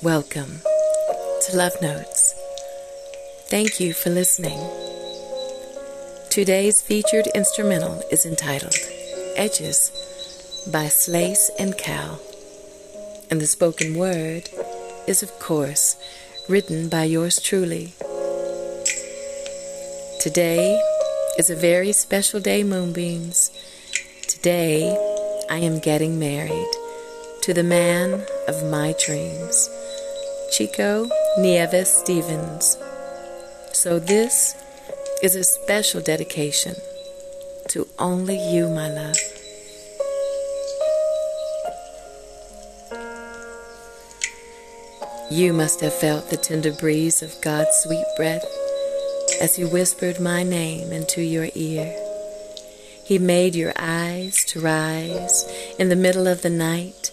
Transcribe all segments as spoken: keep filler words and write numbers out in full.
Welcome to Love Notes. Thank you for listening. Today's featured instrumental is entitled Edges by Slace and Cal, and the spoken word is, of course, written by yours truly. Today is a very special day, Moonbeams. Today I am getting married to the man of my dreams, Chico Nieves Stevens. So this is a special dedication to only you, my love. You must have felt the tender breeze of God's sweet breath as He whispered my name into your ear. He made your eyes to rise in the middle of the night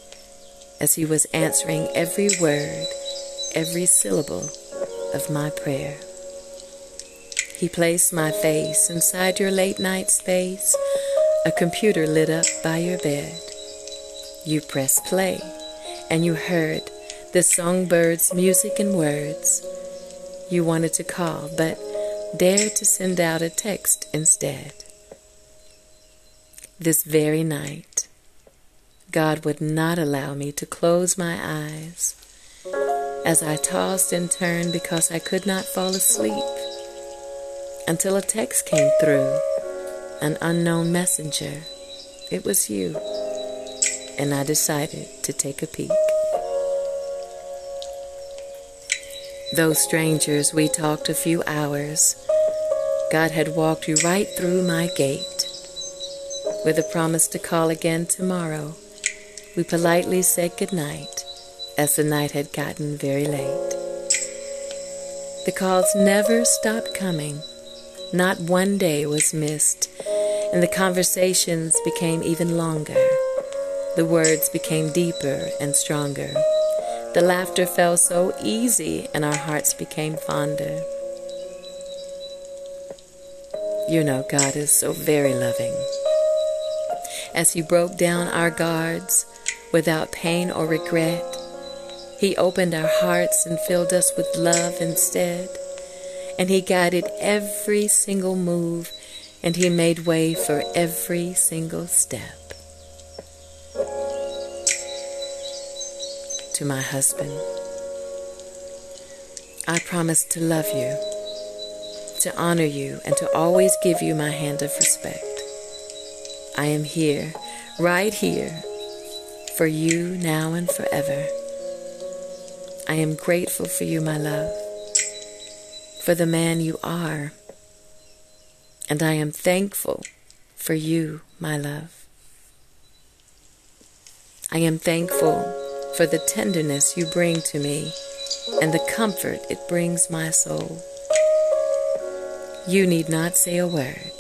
as He was answering every word, every syllable of my prayer. He placed my face inside your late night space, a computer lit up by your bed. You pressed play and you heard the songbird's music and words. You wanted to call, but dared to send out a text instead. This very night, God would not allow me to close my eyes. As I tossed and turned because I could not fall asleep, until a text came through, an unknown messenger. It was you, and I decided to take a peek. Though strangers, we talked a few hours. God had walked you right through my gate. With a promise to call again tomorrow, we politely said goodnight, as the night had gotten very late. The calls never stopped coming. Not one day was missed, and the conversations became even longer. The words became deeper and stronger. The laughter fell so easy, and our hearts became fonder. You know, God is so very loving. As He broke down our guards without pain or regret, He opened our hearts and filled us with love instead. And He guided every single move, and He made way for every single step. To my husband, I promise to love you, to honor you, and to always give you my hand of respect. I am here, right here, for you now and forever. I am grateful for you, my love, for the man you are, and I am thankful for you, my love. I am thankful for the tenderness you bring to me and the comfort it brings my soul. You need not say a word,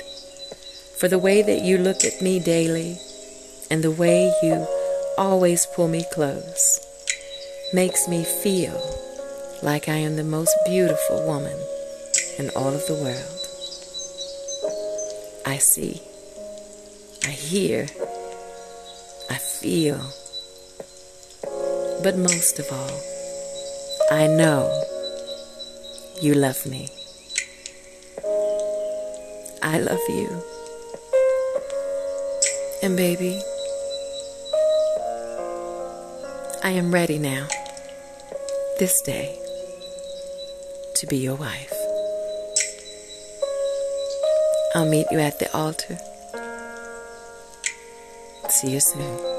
for the way that you look at me daily and the way you always pull me close makes me feel like I am the most beautiful woman in all of the world. I see, I hear, I feel. But most of all, I know you love me. I love you. And baby, I am ready now, this day, to be your wife. I'll meet you at the altar. See you soon.